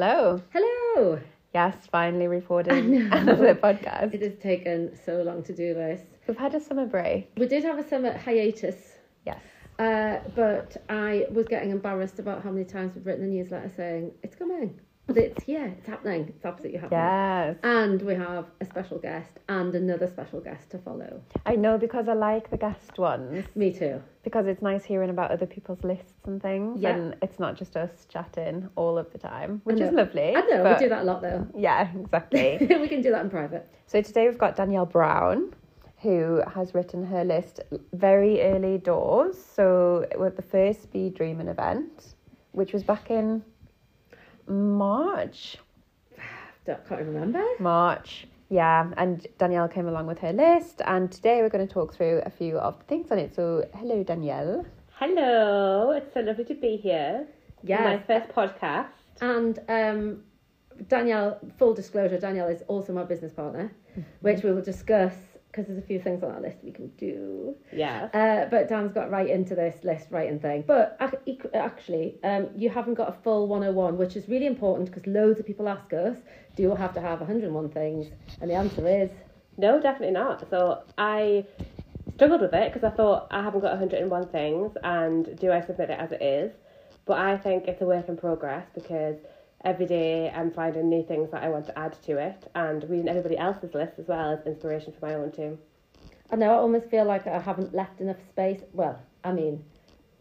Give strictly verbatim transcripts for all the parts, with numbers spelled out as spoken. Hello. Hello. Yes, finally recording another podcast. It has taken so long to do this. We've had a summer break. We did have a summer hiatus. Yes. Uh, but I was getting embarrassed about how many times we've written a newsletter saying, it's coming. But it's, yeah, it's happening. It's absolutely happening. Yes. And we have a special guest and another special guest to follow. I know, because I like the guest ones. Me too. Because it's nice hearing about other people's lists and things. Yeah. And it's not just us chatting all of the time, which is lovely. I know, but we do that a lot though. Yeah, exactly. We can do that in private. So today we've got Danielle Brown, who has written her list very early doors. So it was the first Speed Dreaming event, which was back in... March. I can't remember. March, yeah. And Danielle came along with her list, and today we're going to talk through a few of the things on it. So, hello, Danielle. Hello. It's so lovely to be here. Yeah. My first podcast. And um, Danielle, full disclosure, Danielle is also my business partner, which we will discuss because there's a few things on our list we can do. Yeah. Uh, but Dan's got right into this list writing thing. But actually, um, you haven't got a full one oh one, which is really important because loads of people ask us, do you have to have one hundred and one things? And the answer is... no, definitely not. So I struggled with it because I thought I haven't got one hundred and one things, and do I submit it as it is? But I think it's a work in progress because every day I'm finding new things that I want to add to it, and reading everybody else's list as well as inspiration for my own too. I know, I almost feel like I haven't left enough space. Well, I mean,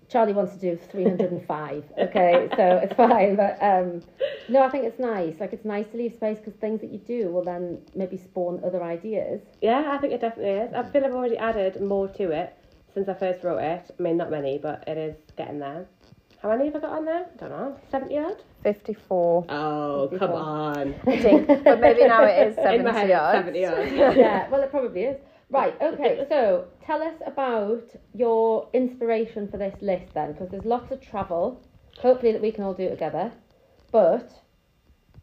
Charlie wants to do three hundred and five, okay, so it's fine. But um, no, I think it's nice. Like, it's nice to leave space because things that you do will then maybe spawn other ideas. Yeah, I think it definitely is. I feel I've already added more to it since I first wrote it. I mean, not many, but it is getting there. How many have I got on there? I don't know. seventy odd? fifty-four. Oh, fifty-four. Come on. I think. But maybe now it is seventy odd. seventy odd. Yeah, well, it probably is. Right, okay. So tell us about your inspiration for this list then, because there's lots of travel, hopefully, that we can all do together. But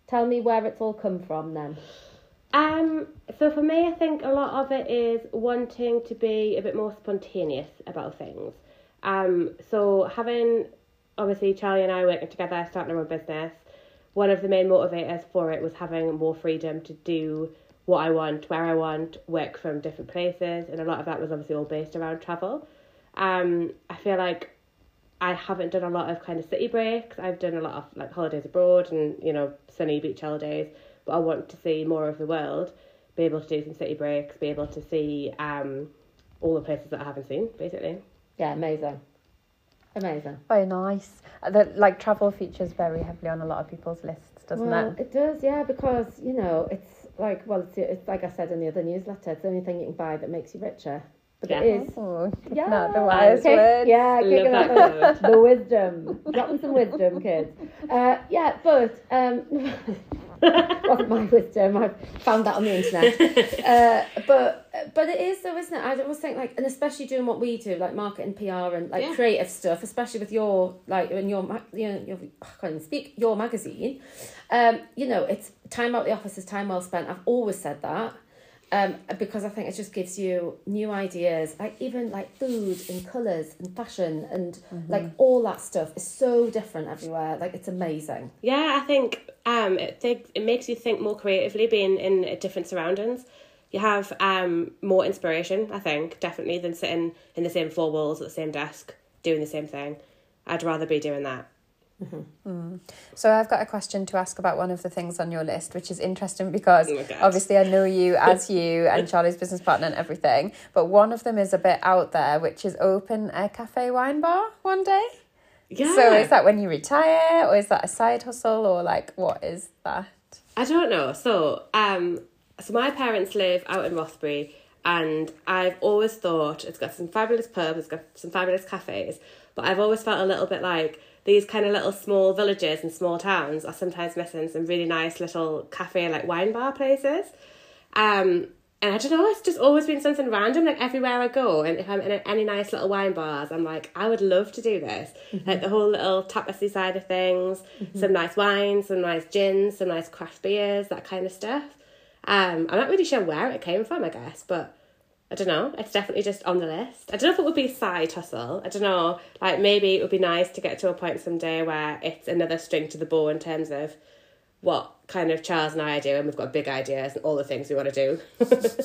tell me where it's all come from then. Um. So for me, I think a lot of it is wanting to be a bit more spontaneous about things. Um. So having... obviously, Charlie and I working together, starting our own business. One of the main motivators for it was having more freedom to do what I want, where I want, work from different places. And a lot of that was obviously all based around travel. Um, I feel like I haven't done a lot of kind of city breaks. I've done a lot of like holidays abroad and, you know, sunny beach holidays. But I want to see more of the world, be able to do some city breaks, be able to see um, all the places that I haven't seen, basically. Yeah, amazing. Amazing. Very nice. The, like, travel features very heavily on a lot of people's lists, doesn't well, it? It does, yeah, because, you know, it's like, well, it's, it's like I said in the other newsletter, it's the only thing you can buy that makes you richer. But yeah. It is. Oh, yeah. Not the wise okay. word. Yeah, kicking out the, the wisdom. Dropping some wisdom, kids. Uh, yeah, but, um, wasn't my wisdom, I found that on the internet. Uh, but, But it is though, isn't it? I always think like, and especially doing what we do, like marketing, P R, and like yeah. creative stuff, especially with your like in your you know your I can't even speak your magazine. Um, you know, it's time out the office is time well spent. I've always said that, um, because I think it just gives you new ideas, like even like food and colours and fashion and mm-hmm. like all that stuff is so different everywhere. Like, it's amazing. Yeah, I think um, it th- it makes you think more creatively being in uh, different surroundings. You have um, more inspiration, I think, definitely, than sitting in the same four walls at the same desk doing the same thing. I'd rather be doing that. Mm-hmm. Mm. So I've got a question to ask about one of the things on your list, which is interesting because oh obviously I know you as you and Charlie's business partner and everything, but one of them is a bit out there, which is open a cafe wine bar one day. Yeah. So is that when you retire, or is that a side hustle, or like what is that? I don't know. So... um. So my parents live out in Rothbury, and I've always thought it's got some fabulous pubs, it's got some fabulous cafes, but I've always felt a little bit like these kind of little small villages and small towns are sometimes missing some really nice little cafe, like wine bar places. Um, and I don't know, it's just always been something random, like everywhere I go, and if I'm in any nice little wine bars, I'm like, I would love to do this. Mm-hmm. Like the whole little tapasy side of things, mm-hmm. some nice wines, some nice gins, some nice craft beers, that kind of stuff. Um, I'm not really sure where it came from, I guess, but I don't know. It's definitely just on the list. I don't know if it would be a side hustle. I don't know. Like, maybe it would be nice to get to a point someday where it's another string to the bow in terms of what kind of Charles and I do, and we've got big ideas and all the things we want to do.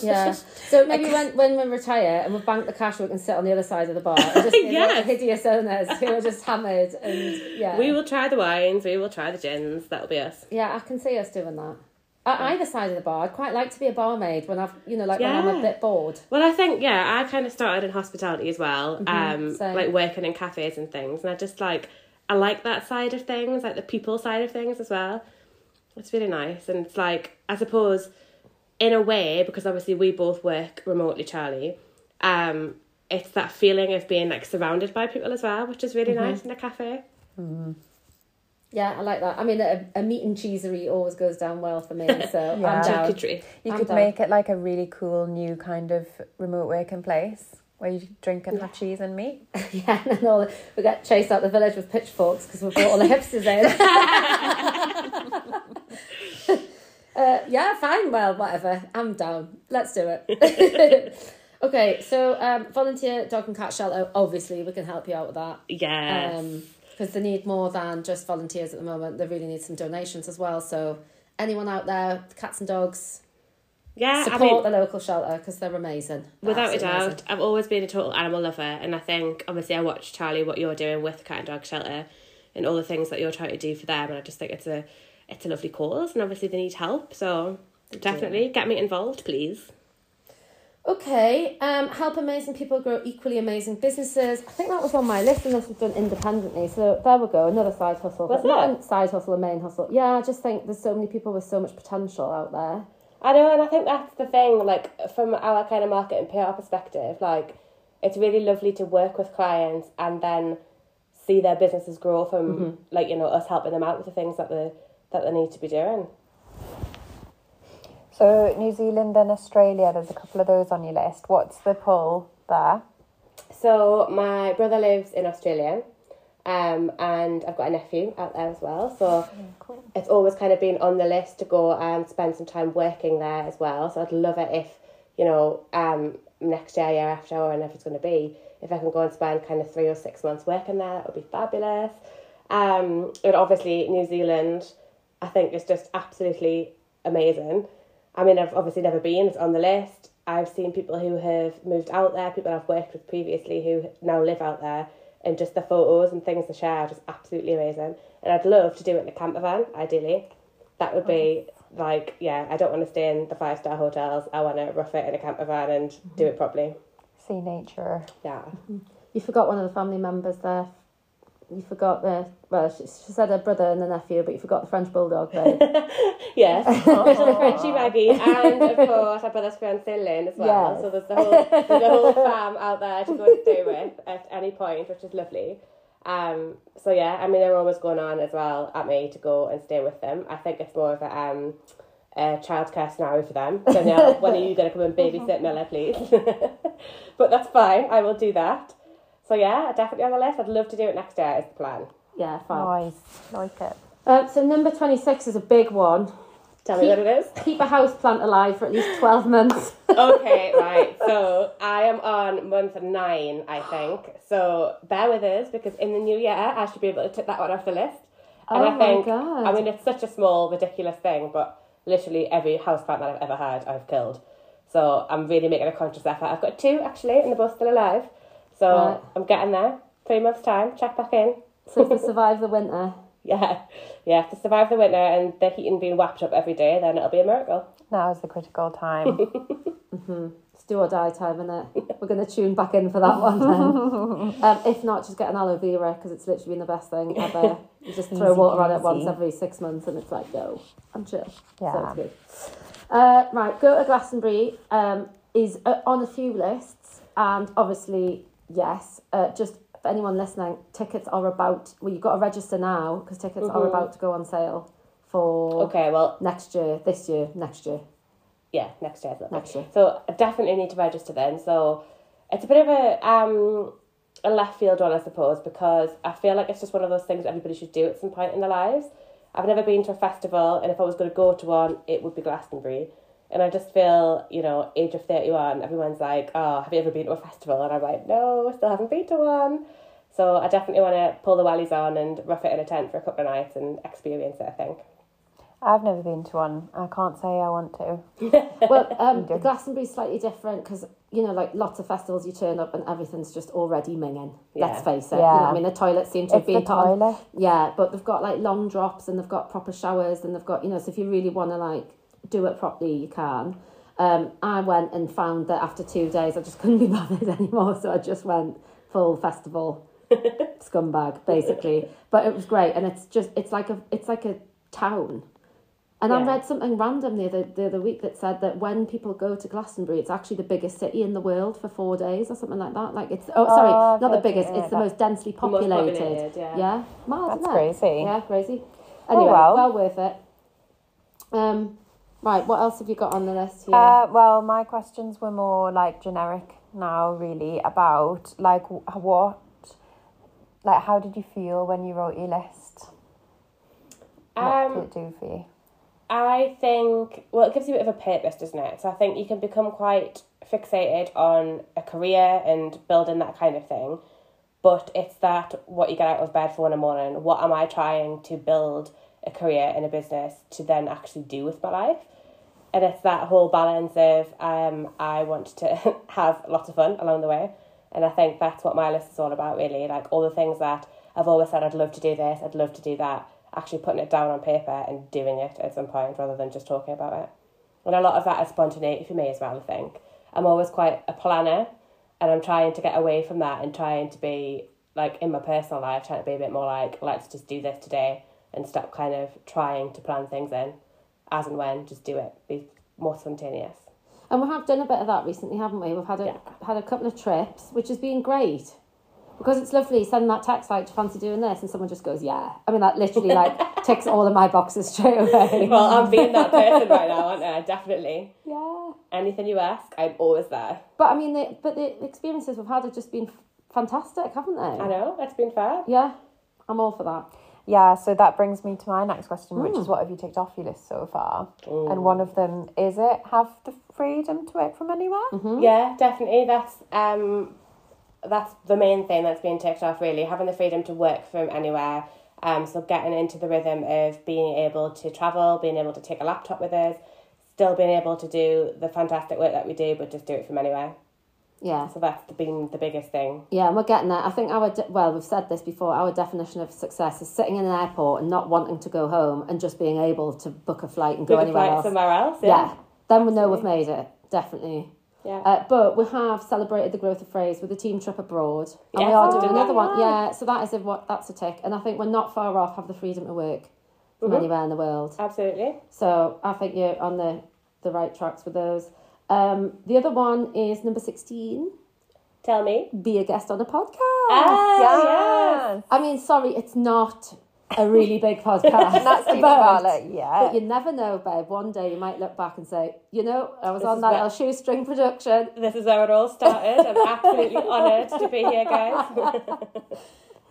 Yeah. So maybe when, when we retire and we bank the cash, we can sit on the other side of the bar and just be yes. like hideous owners who are just hammered. And yeah, we will try the wines, we will try the gins. That'll be us. Yeah, I can see us doing that. At either side of the bar, I'd quite like to be a barmaid when I've, you know, like yeah. when I'm a bit bored. Well, I think, yeah, I kind of started in hospitality as well, mm-hmm. um, so. like working in cafes and things. And I just like, I like that side of things, like the people side of things as well. It's really nice. And it's like, I suppose, in a way, because obviously we both work remotely, Charlie, um, it's that feeling of being like surrounded by people as well, which is really mm-hmm. nice in a cafe. Mm-hmm. Yeah, I like that. I mean, a, a meat and cheesery always goes down well for me, so yeah. I'm down. You I'm could down. Make it like a really cool new kind of remote working place where you drink and yeah. have cheese and meat. Yeah, and then all the, we got chased out the village with pitchforks because we brought all the hipsters in. uh, yeah, fine, well, whatever. I'm down. Let's do it. Okay, so um, volunteer dog and cat shelter, obviously, we can help you out with that. Yes. Um, because they need more than just volunteers at the moment. They really need some donations as well. So anyone out there, cats and dogs, yeah, support I mean, the local shelter because they're amazing. They're without a doubt. Amazing. I've always been a total animal lover. And I think, obviously, I watch, Charlie, what you're doing with the cat and dog shelter and all the things that you're trying to do for them. And I just think it's a it's a lovely cause. And obviously, they need help. So definitely yeah. get me involved, please. Okay, um, help amazing people grow equally amazing businesses. I think that was on my list, and this was done independently. So there we go, another side hustle. But not a side hustle, a main hustle. Yeah, I just think there's so many people with so much potential out there. I know, and I think that's the thing, like, from our kind of market and P R perspective, like, it's really lovely to work with clients and then see their businesses grow from, mm-hmm. like, you know, us helping them out with the things that they, that they need to be doing. So New Zealand and Australia, there's a couple of those on your list. What's the pull there? So my brother lives in Australia, um, and I've got a nephew out there as well. So oh, cool. It's always kind of been on the list to go and spend some time working there as well. So I'd love it if, you know, um, next year, year after, or whenever it's going to be, if I can go and spend kind of three or six months working there, that would be fabulous. Um, and obviously New Zealand, I think, is just absolutely amazing. I mean, I've obviously never been, it's on the list. I've seen people who have moved out there, people I've worked with previously who now live out there, and just the photos and things they share are just absolutely amazing. And I'd love to do it in a camper van, ideally. That would be oh. like, yeah, I don't want to stay in the five-star hotels. I want to rough it in a camper van and mm-hmm. do it properly. See nature. Yeah. Mm-hmm. You forgot one of the family members there. You forgot the, well, she, she said her brother and the nephew, but you forgot the French bulldog, though. Yes, the Frenchie Maggie, and of course our brother's fiancée Lynn as well. Yes. So there's the whole there's the whole fam out there to go and stay with at any point, which is lovely. Um, so yeah, I mean, they're always going on as well at me to go and stay with them. I think it's more of a um a childcare scenario for them. So now, when are you going to come and babysit Mila, please? But that's fine. I will do that. So yeah, definitely on the list. I'd love to do it next year is the plan. Yeah, fine. Nice. Like it. Uh, so number twenty-six is a big one. Tell keep, me what it is. Keep a houseplant alive for at least twelve months. Okay, right. So I am on month nine, I think. So bear with us, because in the new year, I should be able to tick that one off the list. And oh I think, my God. I mean, it's such a small, ridiculous thing, but literally every houseplant that I've ever had, I've killed. So I'm really making a conscious effort. I've got two, actually, and they're both still alive. So right. I'm getting there. Three months' time, check back in. So if they survive the winter. Yeah, yeah, if they survive the winter and the heating being whapped up every day, then it'll be a miracle. Now is the critical time. mm-hmm. It's do or die time, isn't it? We're going to tune back in for that one then. um, if not, just get an aloe vera, because it's literally been the best thing ever. You just throw water on it once every six months and it's like, no, I'm chill. Yeah. So it's good. Uh, right, go to Glastonbury um, is uh, on a few lists, and obviously... Yes, uh, just for anyone listening, tickets are about... Well, you've got to register now, because tickets mm-hmm. are about to go on sale for... Okay, well... Next year, this year, next year. Yeah, next year. Next year. So I definitely need to register then. So it's a bit of a um a left field one, I suppose, because I feel like it's just one of those things everybody should do at some point in their lives. I've never been to a festival, and if I was going to go to one, it would be Glastonbury. And I just feel, you know, age of thirty-one, everyone's like, oh, have you ever been to a festival? And I'm like, no, I still haven't been to one. So I definitely want to pull the wellies on and rough it in a tent for a couple of nights and experience it, I think. I've never been to one. I can't say I want to. Well, um, Glastonbury's slightly different because, you know, like lots of festivals you turn up and everything's just already minging. Yeah. Let's face it. Yeah. You know what I mean? The toilets seem to it's have been put on. Yeah, but they've got like long drops and they've got proper showers and they've got, you know, so if you really want to like do it properly, you can. Um, I went and found that after two days I just couldn't be bothered anymore, so I just went full festival scumbag basically. But it was great, and it's just it's like a it's like a town. And yeah. I read something random the other, the other week that said that when people go to Glastonbury, it's actually the biggest city in the world for four days or something like that. Like it's oh, oh sorry, not the biggest. It's the most densely populated. Most populated yeah, yeah? Mild, that's crazy. Yeah, crazy. Anyway, oh, well. well worth it. Um, right, what else have you got on the list here? Uh, well, my questions were more like generic now, really, about like what, like how did you feel when you wrote your list? Um, what did it do for you? I think, well, it gives you a bit of a purpose, doesn't it? So I think you can become quite fixated on a career and building that kind of thing. But it's that what you get out of bed for in the morning. What am I trying to build a career in a business to then actually do with my life? And it's that whole balance of um, I want to have lots of fun along the way. And I think that's what my list is all about, really. Like all the things that I've always said, I'd love to do this, I'd love to do that. Actually putting it down on paper and doing it at some point rather than just talking about it. And a lot of that is spontaneity for me as well, I think. I'm always quite a planner and I'm trying to get away from that and trying to be, like, in my personal life, trying to be a bit more like, let's just do this today and stop kind of trying to plan things in as and when, just do it, be more spontaneous. And we have done a bit of that recently, haven't we? We've had a, yeah. had a couple of trips, which has been great. Because it's lovely, sending that text like, do you fancy doing this? And someone just goes, yeah. I mean, that literally like ticks all of my boxes straight away. Well, I'm being that person right now, aren't I? Definitely. Yeah. Anything you ask, I'm always there. But I mean, the, but the experiences we've had have just been fantastic, haven't they? I know, it's been fair. Yeah, I'm all for that. Yeah, so that brings me to my next question, mm. which is what have you ticked off your list so far? Mm. And one of them, is it have the freedom to work from anywhere? Mm-hmm. Yeah, definitely. That's... um. That's the main thing that's been ticked off, really, having the freedom to work from anywhere. Um, so getting into the rhythm of being able to travel, being able to take a laptop with us, still being able to do the fantastic work that we do, but just do it from anywhere. Yeah. So that's been the biggest thing. Yeah, and we're getting there. I think our, de- well, we've said this before, our definition of success is sitting in an airport and not wanting to go home and just being able to book a flight and book go anywhere else. somewhere else. Yeah. yeah. Then we know we've made it, definitely. Yeah. Uh, but we have celebrated the growth of Freys with a team trip abroad, and yes, we are doing oh, another one. Yeah, so that is a what that's a tick, and I think we're not far off. Have the freedom to work from mm-hmm. anywhere in the world. Absolutely. So I think you're on the, the right tracks with those. Um, the other one is number sixteen. Tell me, be a guest on a podcast. Ah, yes. yes. I mean, sorry, it's not a really big podcast. That's but, about it, yeah. But you never know, babe. One day you might look back and say, you know, I was this on that little shoestring production. This is how it all started. I'm absolutely honoured to be here, guys.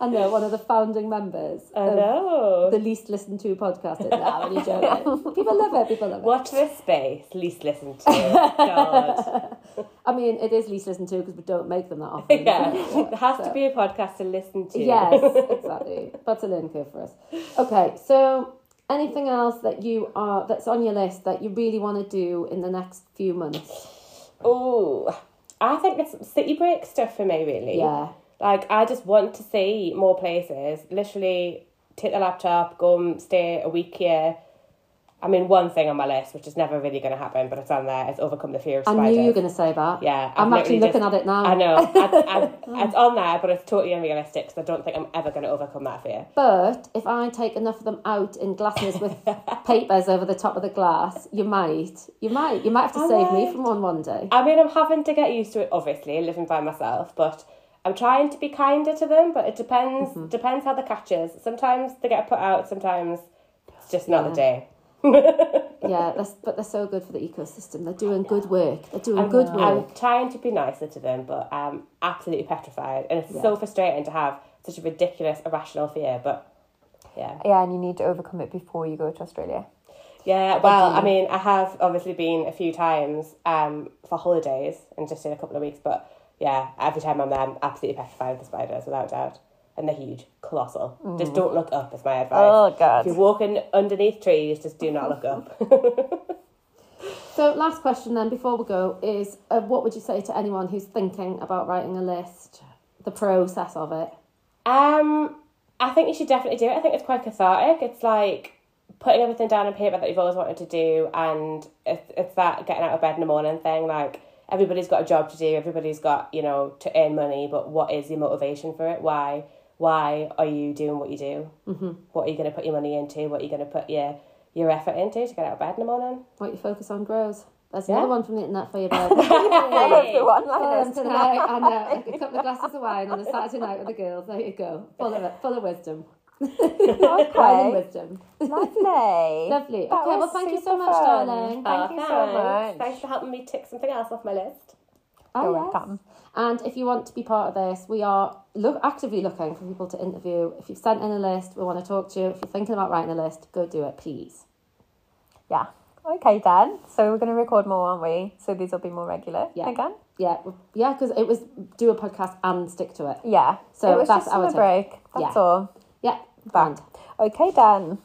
I know, one of the founding members. I know. The least listened to podcast is now, and you joking. People love it, people love it. Watch this space, least listened to. God. I mean, it is least listened to because we don't make them that often. Yeah, it has so. to be a podcast to listen to. Yes, exactly. That's a learning curve for us. Okay, so anything else that you are, that's on your list that you really want to do in the next few months? Oh, I think it's city break stuff for me, really. Yeah. Like, I just want to see more places. Literally, take the laptop, go and stay a week here. I mean, one thing on my list, which is never really going to happen, but it's on there. It's overcome the fear of spiders. I knew you were going to say that. Yeah. I'm actually looking just, at it now. I know. I, I, it's on there, but it's totally unrealistic, because I don't think I'm ever going to overcome that fear. But if I take enough of them out in glasses with papers over the top of the glass, you might. You might. You might have to I save might. me from one one day. I mean, I'm having to get used to it, obviously, living by myself, but... I'm trying to be kinder to them, but it depends mm-hmm. depends how the catch is. Sometimes they get put out, sometimes it's just not yeah. the day. yeah, that's, but they're so good for the ecosystem. They're doing good work. They're doing I'm, good work. I'm trying to be nicer to them, but I'm absolutely petrified. And it's yeah. so frustrating to have such a ridiculous, irrational fear, but yeah. Yeah, and you need to overcome it before you go to Australia. Yeah, well, I mean, I have obviously been a few times um, for holidays and just in a couple of weeks, but... Yeah, every time I'm there, I'm absolutely petrified of the spiders, without doubt. and they're huge, colossal. Mm. Just don't look up, is my advice. Oh, God. If you're walking underneath trees, just do not look up. So last question then, before we go, is uh, what would you say to anyone who's thinking about writing a list, the process of it? Um, I think you should definitely do it. I think it's quite cathartic. It's like putting everything down on paper that you've always wanted to do, and it's, it's that getting out of bed in the morning thing. Like, everybody's got a job to do, everybody's got, you know, to earn money, but what is your motivation for it? Why? Why are you doing what you do? Mm-hmm. What are you going to put your money into? What are you going to put your... your effort into to get out of bed in the morning? What you focus on grows. There's yeah. another one from the internet for you, babe. Hey. One like this tonight. I know. A couple of glasses of wine on a Saturday night with the girls. There you go. Full of it. Full of wisdom. Okay. Wisdom. Lovely. Lovely. That okay. Well, thank you so much, fun. darling. Thank oh, you thanks. so much. Thanks for helping me tick something else off my list. Oh, yes. And if you want to be part of this, we are look actively looking for people to interview. If you've sent in a list, we want to talk to you. If you're thinking about writing a list, go do it, please. Yeah. Okay, Dan. So we're going to record more, aren't we? So these will be more regular yeah. again. Yeah. Yeah, because it was do a podcast and stick to it. Yeah. So it was that's just our break. That's yeah. all. Yeah. Band. Okay, Dan.